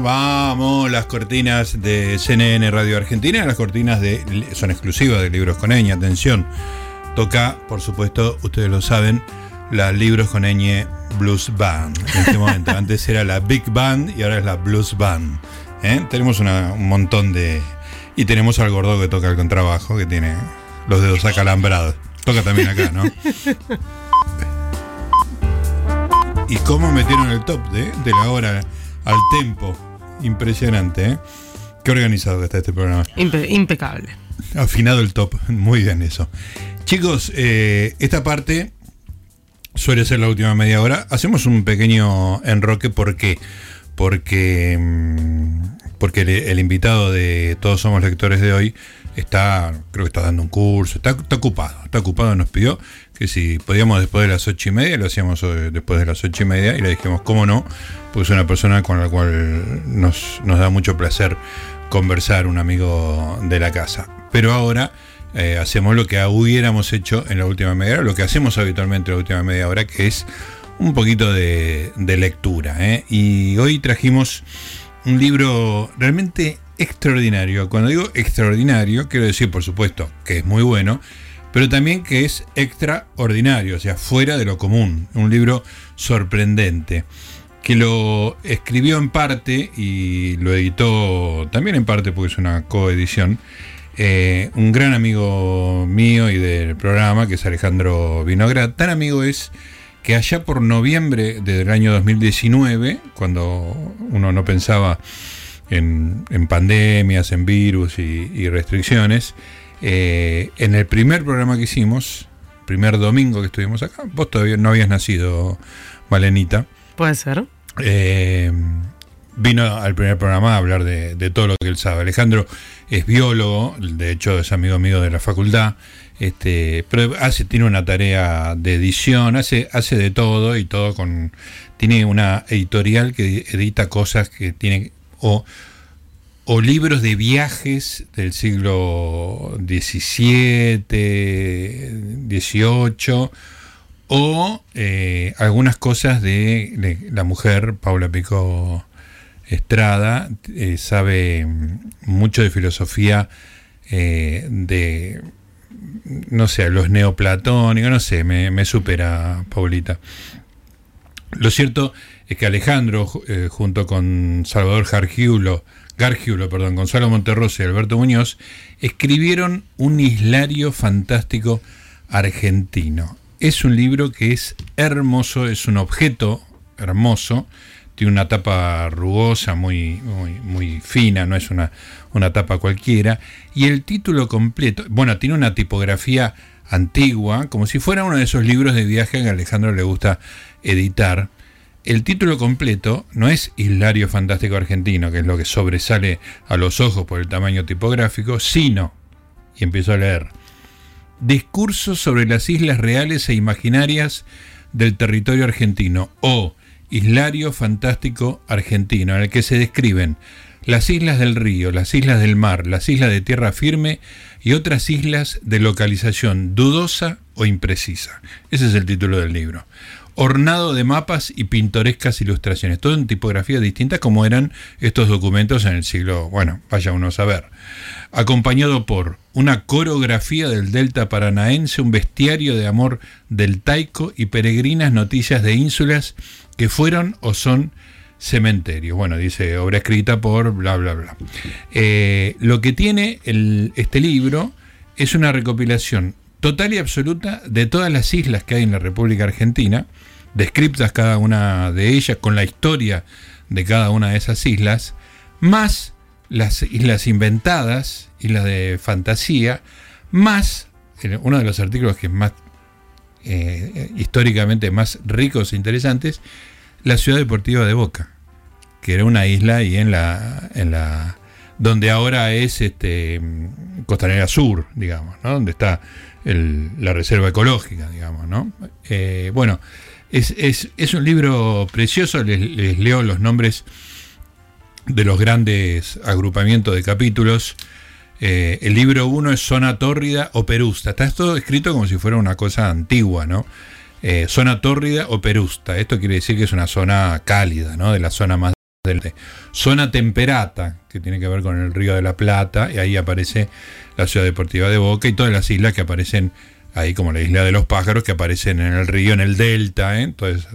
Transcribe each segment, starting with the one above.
Vamos, las cortinas de CNN Radio Argentina, las cortinas son exclusivas de Libros con Eñe, atención. Toca, por supuesto, ustedes lo saben, la Libros con Eñe Blues Band en este momento. Antes era la Big Band y ahora es la Blues Band. Tenemos un montón de... Y tenemos al gordo que toca el contrabajo, que tiene los dedos acalambrados. Toca también acá, ¿no? Y cómo metieron el top de la hora al tempo. Impresionante, ¿eh? Qué organizado que está este programa. Impecable. Afinado el top. Muy bien eso. Chicos, esta parte suele ser la última media hora. Hacemos un pequeño enroque. ¿Por qué? Porque el invitado de Todos Somos Lectores de hoy creo que está dando un curso, está ocupado, nos pidió que si podíamos después de las 8:30, lo hacíamos después de las 8:30, y le dijimos cómo no, pues es una persona con la cual nos da mucho placer conversar, un amigo de la casa. Pero ahora hacemos lo que hubiéramos hecho en la última media hora, lo que hacemos habitualmente en la última media hora, que es un poquito de lectura, ¿eh? Y hoy trajimos un libro realmente extraordinario. Cuando digo extraordinario, quiero decir, por supuesto, que es muy bueno, pero también que es extraordinario, o sea, fuera de lo común. Un libro sorprendente, que lo escribió en parte y lo editó también en parte, porque es una coedición, un gran amigo mío y del programa, que es Alejandro Vinograd. Tan amigo es que allá por noviembre del año 2019, cuando uno no pensaba en pandemias, en virus y restricciones, en el primer programa que hicimos, primer domingo que estuvimos acá, vos todavía no habías nacido, Malenita. Puede ser. Vino al primer programa a hablar de todo lo que él sabe. Alejandro es biólogo, de hecho es amigo mío de la facultad, pero tiene una tarea de edición, hace de todo y todo tiene una editorial que edita cosas que tiene, o libros de viajes del siglo XVII, XVIII, o algunas cosas de la mujer, Paula Picó Estrada, sabe mucho de filosofía, de, no sé, los neoplatónicos, no sé, me supera, Paulita. Lo cierto es que Alejandro, junto con Salvador Gargiulo, Gonzalo Monterroso y Alberto Muñoz, escribieron un Islario Fantástico Argentino. Es un libro que es hermoso, es un objeto hermoso. Tiene una tapa rugosa, muy, muy, muy fina, no es una tapa cualquiera. Y el título completo, bueno, tiene una tipografía antigua, como si fuera uno de esos libros de viaje que a Alejandro le gusta editar. El título completo no es Islario Fantástico Argentino, que es lo que sobresale a los ojos por el tamaño tipográfico, sino, y empiezo a leer, Discursos sobre las islas reales e imaginarias del territorio argentino, o Islario Fantástico Argentino, en el que se describen las islas del río, las islas del mar, las islas de tierra firme y otras islas de localización dudosa o imprecisa. Ese es el título del libro. Ornado de mapas y pintorescas ilustraciones, todo en tipografías distintas, como eran estos documentos en el siglo, bueno, vaya uno a saber. Acompañado por una coreografía del delta paranaense, un bestiario de amor del taico y peregrinas noticias de ínsulas que fueron o son cementerios. Bueno, dice obra escrita por bla, bla, bla. Lo que tiene este libro es una recopilación total y absoluta de todas las islas que hay en la República Argentina, descritas cada una de ellas, con la historia de cada una de esas islas, más las islas inventadas, islas de fantasía, más uno de los artículos que es más históricamente más ricos e interesantes, la ciudad deportiva de Boca, que era una isla y en la donde ahora es Costanera Sur, digamos, ¿no? Donde está la reserva ecológica, digamos, ¿no? Bueno, es un libro precioso. Les leo los nombres de los grandes agrupamientos de capítulos. El libro 1 es Zona Tórrida o Perusta. Está todo escrito como si fuera una cosa antigua, ¿no? zona tórrida o perusta. Esto quiere decir que es una zona cálida, ¿no? De la zona más del norte. Zona temperata, que tiene que ver con el Río de la Plata, y ahí aparece la ciudad deportiva de Boca y todas las islas que aparecen ahí, como la isla de los pájaros, que aparecen en el río, en el delta, ¿eh? Entonces,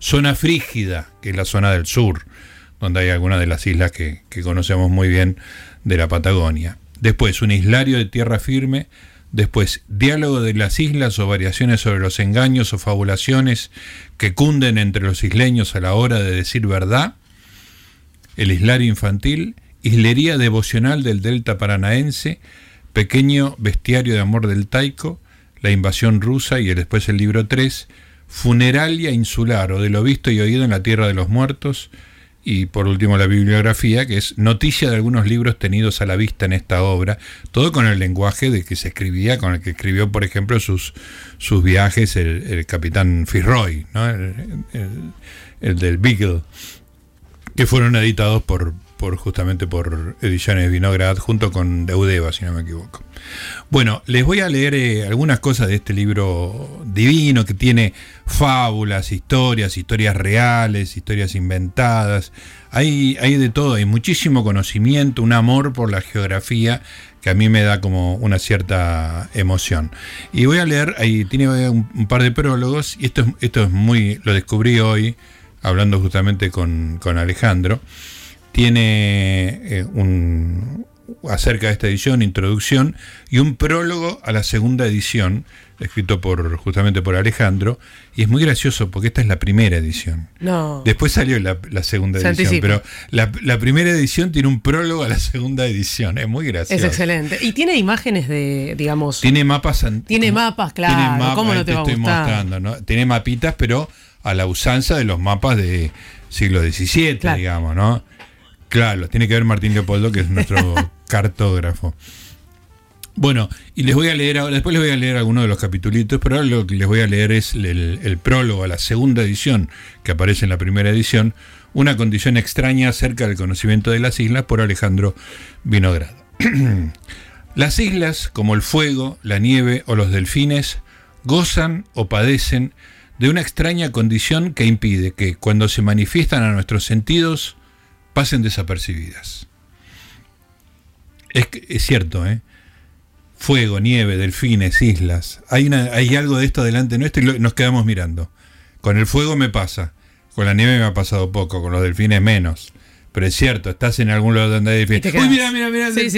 zona frígida, que es la zona del sur, donde hay algunas de las islas que conocemos muy bien de la Patagonia. Después, un Islario de tierra firme. Después, diálogo de las islas o variaciones sobre los engaños o fabulaciones que cunden entre los isleños a la hora de decir verdad. El Islario infantil, islería devocional del delta paranaense, pequeño bestiario de amor del Taico, la invasión rusa y después el libro 3, funeralia insular o de lo visto y oído en la tierra de los muertos. Y por último la bibliografía, que es noticia de algunos libros tenidos a la vista en esta obra, todo con el lenguaje de que se escribía, con el que escribió, por ejemplo, sus viajes el capitán Fitzroy, ¿no? el del Beagle, que fueron editados por Ediciones Vinograd junto con Deudeva, si no me equivoco. Bueno, les voy a leer algunas cosas de este libro divino, que tiene fábulas, historias reales, historias inventadas. Hay de todo, hay muchísimo conocimiento, un amor por la geografía que a mí me da como una cierta emoción. Y voy a leer, ahí tiene un par de prólogos, y esto es muy, lo descubrí hoy, hablando justamente con Alejandro. Tiene acerca de esta edición, introducción y un prólogo a la segunda edición, escrito justamente por Alejandro, y es muy gracioso porque esta es la primera edición. No. Después salió la segunda edición, pero la primera edición tiene un prólogo a la segunda edición, es muy gracioso. Es excelente. Y tiene imágenes de, digamos... Tiene mapas... Tiene mapas, claro. Tiene mapas, ¿cómo no te va a gustar? Mostrando, ¿no? Tiene mapitas, pero a la usanza de los mapas de siglo XVII, claro. Digamos, ¿no? Claro, tiene que ver Martín Leopoldo, que es nuestro cartógrafo. Bueno, y les voy a leer ahora, después les voy a leer algunos de los capitulitos, pero ahora lo que les voy a leer es el prólogo a la segunda edición, que aparece en la primera edición, Una condición extraña acerca del conocimiento de las islas, por Alejandro Vinograd. Las islas, como el fuego, la nieve o los delfines, gozan o padecen de una extraña condición que impide que, cuando se manifiestan a nuestros sentidos, pasen desapercibidas. Es cierto, ¿eh? Fuego, nieve, delfines, islas. Hay algo de esto delante nuestro y nos quedamos mirando. Con el fuego me pasa, con la nieve me ha pasado poco, con los delfines menos. Pero es cierto, estás en algún lugar donde hay delfines. ¡Uy, mirá! Sí.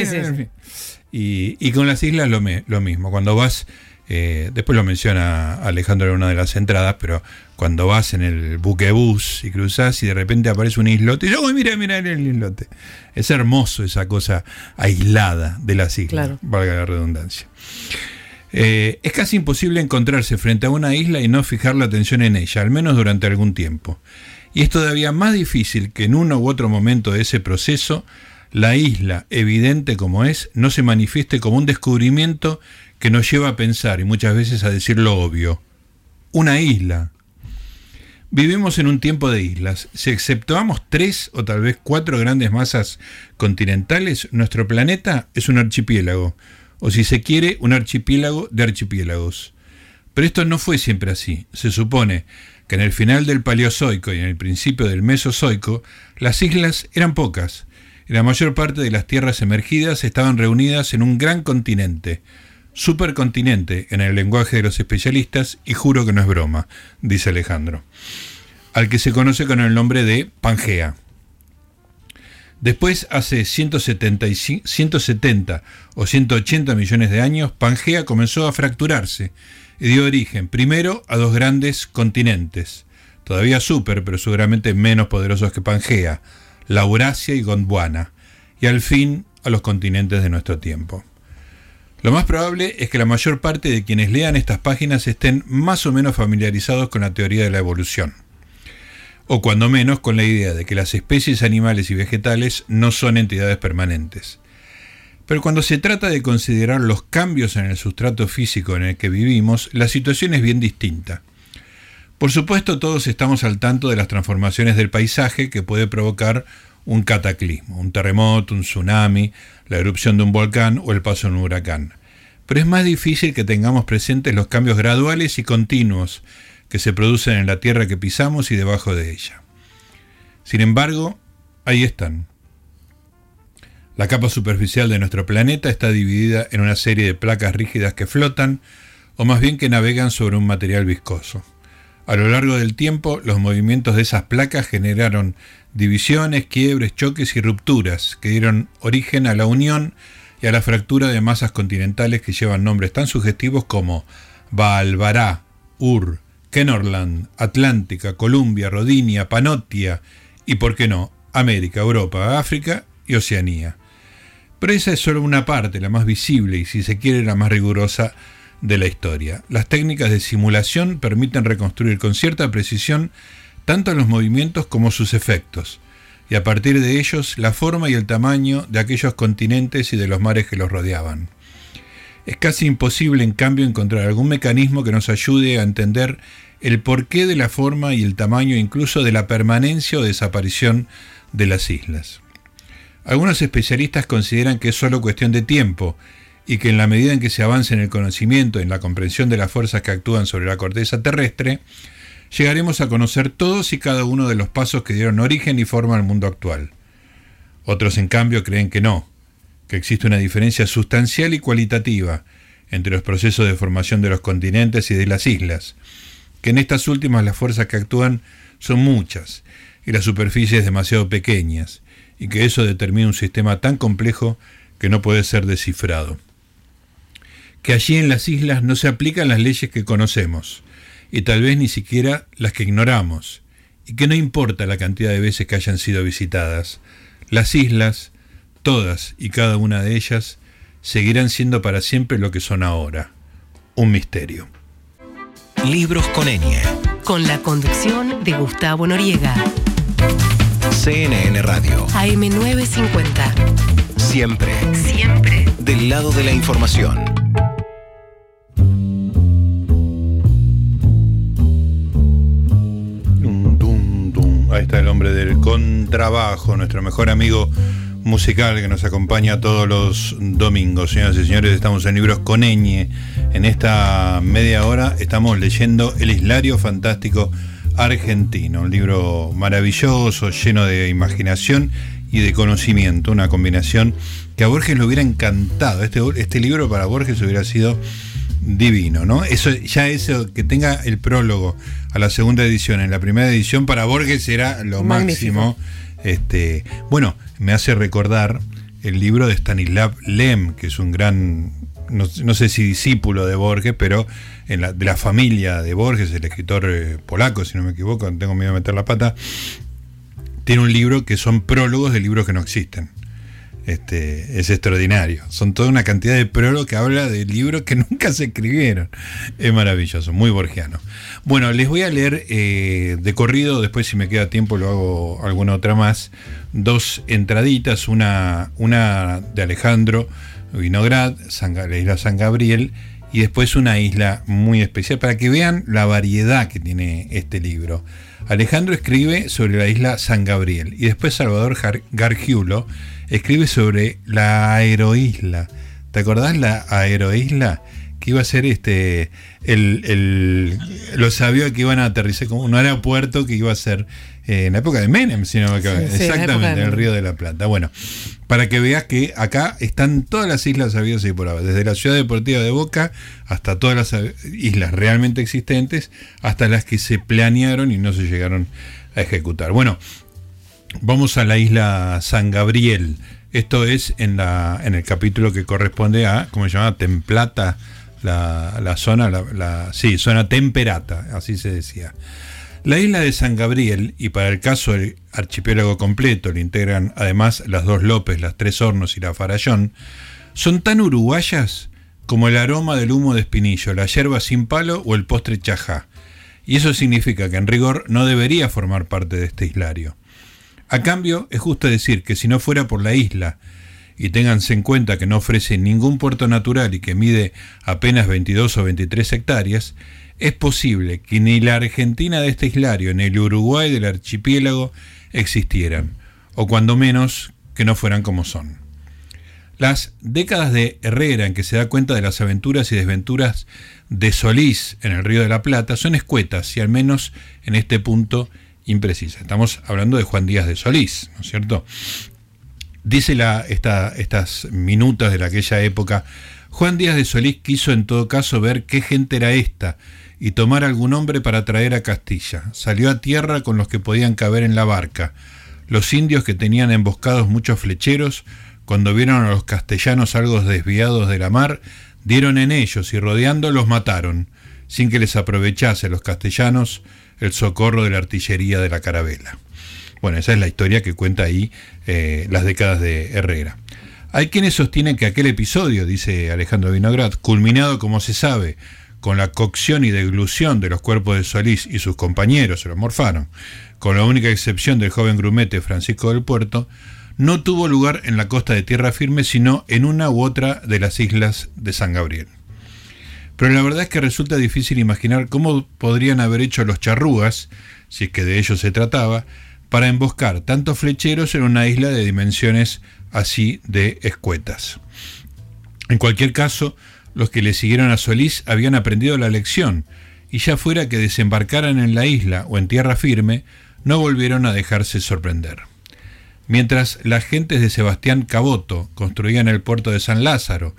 Y con las islas lo mismo. Cuando vas, después lo menciona Alejandro en una de las entradas, pero cuando vas en el buquebús y cruzás y de repente aparece un islote, y yo voy, mira el islote. Es hermoso esa cosa aislada de las islas, claro. Valga la redundancia. Es casi imposible encontrarse frente a una isla y no fijar la atención en ella, al menos durante algún tiempo. Y es todavía más difícil que en uno u otro momento de ese proceso, la isla, evidente como es, no se manifieste como un descubrimiento que nos lleva a pensar, y muchas veces a decir lo obvio. Una isla. Vivimos en un tiempo de islas. Si exceptuamos 3 o tal vez 4 grandes masas continentales, nuestro planeta es un archipiélago, o si se quiere, un archipiélago de archipiélagos. Pero esto no fue siempre así. Se supone que en el final del Paleozoico y en el principio del Mesozoico, las islas eran pocas, y la mayor parte de las tierras emergidas estaban reunidas en un gran continente. Supercontinente, en el lenguaje de los especialistas, y juro que no es broma, dice Alejandro, al que se conoce con el nombre de Pangea. Después, hace 170 o 180 millones de años, Pangea comenzó a fracturarse y dio origen, primero, a 2 grandes continentes, todavía super, pero seguramente menos poderosos que Pangea, la Eurasia y Gondwana, y al fin a los continentes de nuestro tiempo. Lo más probable es que la mayor parte de quienes lean estas páginas estén más o menos familiarizados con la teoría de la evolución, o cuando menos con la idea de que las especies animales y vegetales no son entidades permanentes. Pero cuando se trata de considerar los cambios en el sustrato físico en el que vivimos, la situación es bien distinta. Por supuesto, todos estamos al tanto de las transformaciones del paisaje que puede provocar un cataclismo, un terremoto, un tsunami, la erupción de un volcán o el paso de un huracán. Pero es más difícil que tengamos presentes los cambios graduales y continuos que se producen en la tierra que pisamos y debajo de ella. Sin embargo, ahí están. La capa superficial de nuestro planeta está dividida en una serie de placas rígidas que flotan, o más bien que navegan sobre un material viscoso. A lo largo del tiempo, los movimientos de esas placas generaron divisiones, quiebres, choques y rupturas que dieron origen a la unión y a la fractura de masas continentales que llevan nombres tan sugestivos como Baalbará, Ur, Kenorland, Atlántica, Columbia, Rodinia, Panotia y, por qué no, América, Europa, África y Oceanía. Pero esa es solo una parte, la más visible y, si se quiere, la más rigurosa de la historia. Las técnicas de simulación permiten reconstruir con cierta precisión tanto los movimientos como sus efectos, y a partir de ellos la forma y el tamaño de aquellos continentes y de los mares que los rodeaban. Es casi imposible, en cambio, encontrar algún mecanismo que nos ayude a entender el porqué de la forma y el tamaño, incluso de la permanencia o desaparición de las islas. Algunos especialistas consideran que es solo cuestión de tiempo, y que en la medida en que se avance en el conocimiento y en la comprensión de las fuerzas que actúan sobre la corteza terrestre, llegaremos a conocer todos y cada uno de los pasos que dieron origen y forma al mundo actual. Otros, en cambio, creen que no, que existe una diferencia sustancial y cualitativa entre los procesos de formación de los continentes y de las islas, que en estas últimas las fuerzas que actúan son muchas y las superficies demasiado pequeñas, y que eso determina un sistema tan complejo que no puede ser descifrado. Que allí en las islas no se aplican las leyes que conocemos, y tal vez ni siquiera las que ignoramos, y que no importa la cantidad de veces que hayan sido visitadas, las islas, todas y cada una de ellas, seguirán siendo para siempre lo que son ahora, un misterio. Libros con Eñe, con la conducción de Gustavo Noriega. CNN Radio AM950. Siempre, siempre del lado de la información. Ahí está el hombre del contrabajo, nuestro mejor amigo musical que nos acompaña todos los domingos. Señoras y señores, estamos en Libros con Eñe. En esta media hora estamos leyendo El Islario Fantástico Argentino, un libro maravilloso, lleno de imaginación y de conocimiento, una combinación que a Borges le hubiera encantado. Este libro para Borges hubiera sido divino, ¿no? Eso que tenga el prólogo a la segunda edición, en la primera edición, para Borges era lo máximo. Bueno, me hace recordar el libro de Stanislav Lem, que es un gran, no sé si discípulo de Borges, pero de la familia de Borges, el escritor polaco, si no me equivoco, no tengo miedo de meter la pata, tiene un libro que son prólogos de libros que no existen. Es extraordinario. Son toda una cantidad de prólogos que habla de libros que nunca se escribieron. Es maravilloso, muy borgiano. Bueno, les voy a leer de corrido, después si me queda tiempo lo hago alguna otra más, dos entraditas, una de Alejandro Vinograd, la isla San Gabriel, y después una isla muy especial, para que vean la variedad que tiene este libro. Alejandro escribe sobre la isla San Gabriel, y después Salvador Gargiulo escribe sobre la aeroisla. ¿Te acordás la aeroisla? Que iba a ser los aviones que iban a aterrizar como un aeropuerto que iba a ser en la época de Menem, si no me equivoco. Sí, exactamente, en el Río de la Plata. Bueno, para que veas que acá están todas las islas habidas y por haber, desde la ciudad deportiva de Boca hasta todas las islas realmente existentes, hasta las que se planearon y no se llegaron a ejecutar. Bueno, vamos a la isla San Gabriel. Esto es en el capítulo que corresponde a, ¿cómo se llama? Templata, la zona, sí, zona temperata, así se decía. La isla de San Gabriel, y para el caso el archipiélago completo, le integran además las dos López, las Tres Hornos y la Farallón, son tan uruguayas como el aroma del humo de espinillo, la yerba sin palo o el postre chajá. Y eso significa que en rigor no debería formar parte de este islario. A cambio, es justo decir que si no fuera por la isla, y ténganse en cuenta que no ofrece ningún puerto natural y que mide apenas 22 o 23 hectáreas, es posible que ni la Argentina de este islario ni el Uruguay del archipiélago existieran, o cuando menos, que no fueran como son. las décadas de Herrera, en que se da cuenta de las aventuras y desventuras de Solís en el Río de la Plata, son escuetas y al menos en este punto imprecisas. Estamos hablando de Juan Díaz de Solís, ¿no es cierto? Dice estas minutas de aquella época: Juan Díaz de Solís quiso en todo caso ver qué gente era esta y tomar algún hombre para traer a Castilla. Salió a tierra con los que podían caber en la barca, los indios que tenían emboscados muchos flecheros. Cuando vieron a los castellanos algo desviados de la mar, dieron en ellos y rodeando los mataron, sin que les aprovechase a los castellanos el socorro de la artillería de la carabela. Bueno, esa es la historia que cuenta ahí las décadas de Herrera. Hay quienes sostienen que aquel episodio, dice Alejandro Vinograd, culminado como se sabe, con la cocción y deglución de los cuerpos de Solís y sus compañeros, se los morfaron, con la única excepción del joven grumete Francisco del Puerto, no tuvo lugar en la costa de tierra firme, sino en una u otra de las islas de San Gabriel. Pero la verdad es que resulta difícil imaginar cómo podrían haber hecho los charrúas, si es que de ellos se trataba, para emboscar tantos flecheros en una isla de dimensiones así de escuetas. En cualquier caso, los que le siguieron a Solís habían aprendido la lección, y ya fuera que desembarcaran en la isla o en tierra firme, no volvieron a dejarse sorprender. Mientras las gentes de Sebastián Caboto construían el puerto de San Lázaro,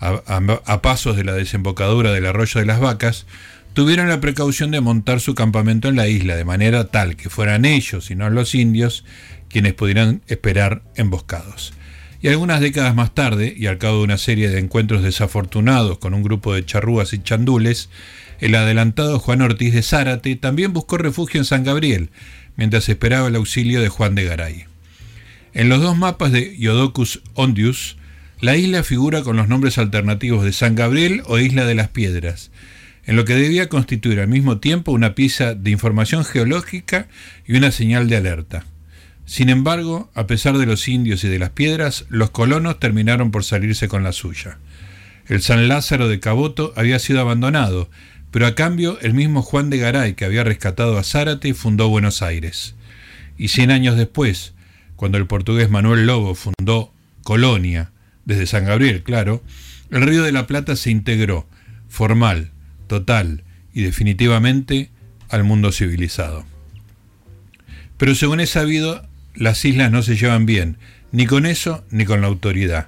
a pasos de la desembocadura del Arroyo de las Vacas, tuvieron la precaución de montar su campamento en la isla, de manera tal que fueran ellos y no los indios quienes pudieran esperar emboscados. Y algunas décadas más tarde, y al cabo de una serie de encuentros desafortunados con un grupo de charrúas y chandules, el adelantado Juan Ortiz de Zárate también buscó refugio en San Gabriel, mientras esperaba el auxilio de Juan de Garay. En los dos mapas de Iodocus Hondius, la isla figura con los nombres alternativos de San Gabriel o Isla de las Piedras, en lo que debía constituir al mismo tiempo una pieza de información geológica y una señal de alerta. Sin embargo, a pesar de los indios y de las piedras, los colonos terminaron por salirse con la suya. El San Lázaro de Caboto había sido abandonado, pero a cambio el mismo Juan de Garay, que había rescatado a Zárate, fundó Buenos Aires. Y 100 años después, cuando el portugués Manuel Lobo fundó Colonia, desde San Gabriel, claro, el Río de la Plata se integró, formal, total y definitivamente, al mundo civilizado. Pero según es sabido, las islas no se llevan bien, ni con eso ni con la autoridad.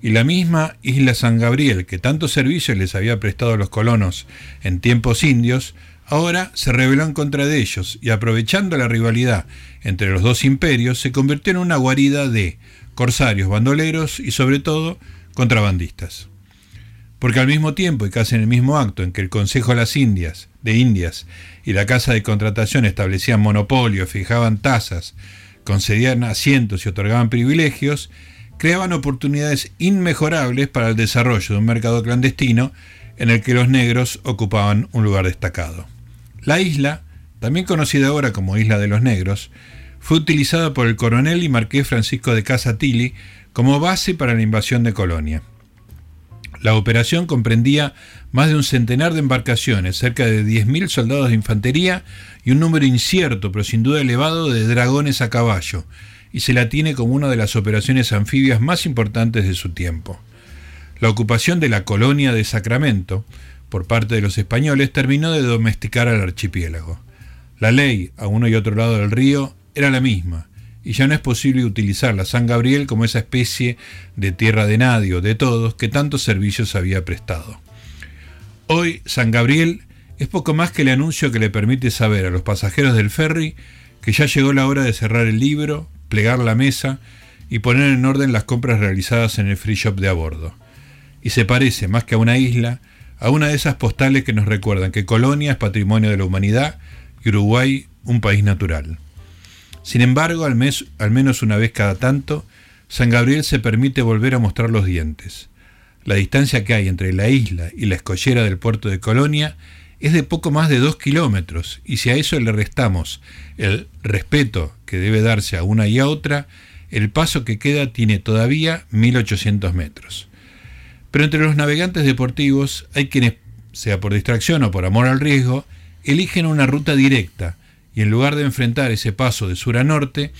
Y la misma isla San Gabriel, que tantos servicios les había prestado a los colonos en tiempos indios, ahora se rebeló en contra de ellos y, aprovechando la rivalidad entre los dos imperios, se convirtió en una guarida de corsarios, bandoleros y, sobre todo, contrabandistas. Porque al mismo tiempo y casi en el mismo acto en que el Consejo de las Indias, y la Casa de Contratación establecían monopolios, fijaban tasas, concedían asientos y otorgaban privilegios, creaban oportunidades inmejorables para el desarrollo de un mercado clandestino en el que los negros ocupaban un lugar destacado. La isla, también conocida ahora como Isla de los Negros, fue utilizada por el coronel y marqués Francisco de Casatilli como base para la invasión de Colonia. La operación comprendía más de un centenar de embarcaciones, cerca de 10.000 soldados de infantería y un número incierto, pero sin duda elevado, de dragones a caballo, y se la tiene como una de las operaciones anfibias más importantes de su tiempo. La ocupación de la Colonia de Sacramento por parte de los españoles terminó de domesticar al archipiélago. La ley, a uno y otro lado del río, era la misma, y ya no es posible utilizar la San Gabriel como esa especie de tierra de nadie o de todos que tantos servicios había prestado. Hoy, San Gabriel es poco más que el anuncio que le permite saber a los pasajeros del ferry que ya llegó la hora de cerrar el libro, plegar la mesa y poner en orden las compras realizadas en el free shop de a bordo. Y se parece, más que a una isla, a una de esas postales que nos recuerdan que Colonia es patrimonio de la humanidad y Uruguay un país natural. Sin embargo, al menos una vez cada tanto, San Gabriel se permite volver a mostrar los dientes. La distancia que hay entre la isla y la escollera del puerto de Colonia es de poco más de 2 kilómetros, y si a eso le restamos el respeto que debe darse a una y a otra, el paso que queda tiene todavía 1.800 metros. Pero entre los navegantes deportivos hay quienes, sea por distracción o por amor al riesgo, eligen una ruta directa y, en lugar de enfrentar ese paso de sur a norte,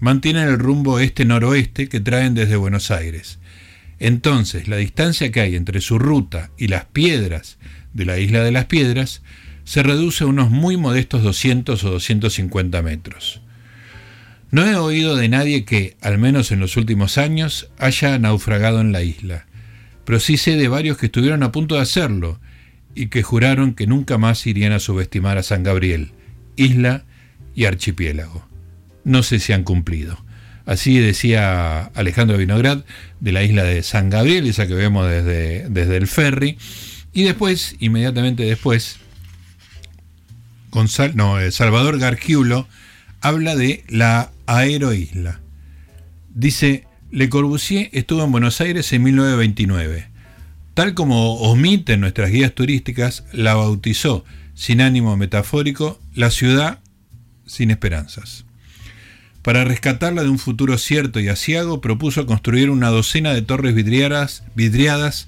mantienen el rumbo este-noroeste que traen desde Buenos Aires. Entonces, la distancia que hay entre su ruta y las piedras de la Isla de las Piedras se reduce a unos muy modestos 200 o 250 metros. No he oído de nadie que, al menos en los últimos años, haya naufragado en la isla, pero sí sé de varios que estuvieron a punto de hacerlo y que juraron que nunca más irían a subestimar a San Gabriel, isla y archipiélago. No sé si han cumplido. Así decía Alejandro Vinograd de la isla de San Gabriel, esa que vemos desde el ferry. Y después, inmediatamente después, Salvador Gargiulo habla de la aeroisla. Dice: Le Corbusier estuvo en Buenos Aires en 1929. Tal como omiten nuestras guías turísticas, la bautizó, sin ánimo metafórico, la ciudad sin esperanzas. Para rescatarla de un futuro cierto y aciago, propuso construir una docena de torres vidriadas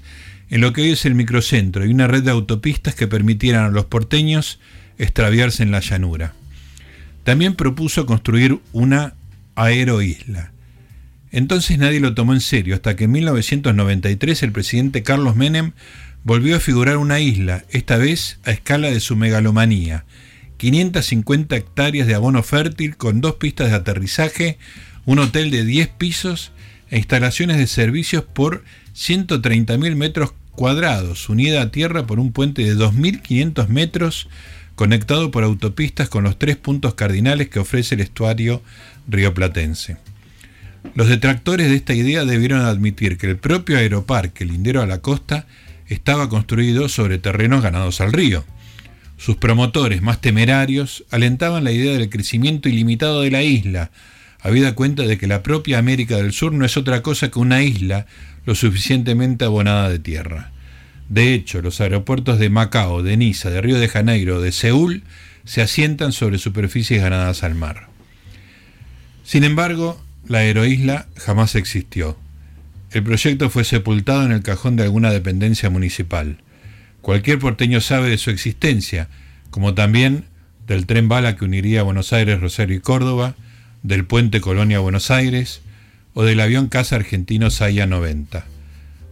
en lo que hoy es el microcentro y una red de autopistas que permitieran a los porteños extraviarse en la llanura. También propuso construir una aeroisla. Entonces nadie lo tomó en serio, hasta que en 1993 el presidente Carlos Menem volvió a figurar una isla, esta vez a escala de su megalomanía. 550 hectáreas de abono fértil con 2 pistas de aterrizaje, un hotel de 10 pisos e instalaciones de servicios por 130.000 metros cuadrados, unida a tierra por un puente de 2.500 metros, conectado por autopistas con los 3 puntos cardinales que ofrece el estuario rioplatense. Los detractores de esta idea debieron admitir que el propio aeroparque lindero a la costa estaba construido sobre terrenos ganados al río. Sus promotores más temerarios alentaban la idea del crecimiento ilimitado de la isla, habida cuenta de que la propia América del Sur no es otra cosa que una isla lo suficientemente abonada de tierra. De hecho, los aeropuertos de Macao, de Niza, de Río de Janeiro, de Seúl, se asientan sobre superficies ganadas al mar. Sin embargo, la aeroisla jamás existió. El proyecto fue sepultado en el cajón de alguna dependencia municipal. Cualquier porteño sabe de su existencia, como también del tren bala que uniría Buenos Aires, Rosario y Córdoba, del puente Colonia Buenos Aires o del avión caza argentino Zaya 90.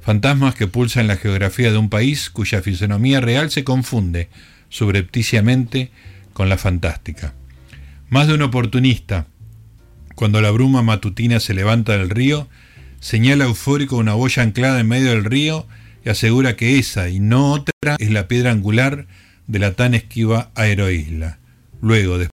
Fantasmas que pulsan la geografía de un país cuya fisonomía real se confunde subrepticiamente con la fantástica. Más de un oportunista, cuando la bruma matutina se levanta del río, señala eufórico una boya anclada en medio del río y asegura que esa y no otra es la piedra angular de la tan esquiva aeroisla. Luego, después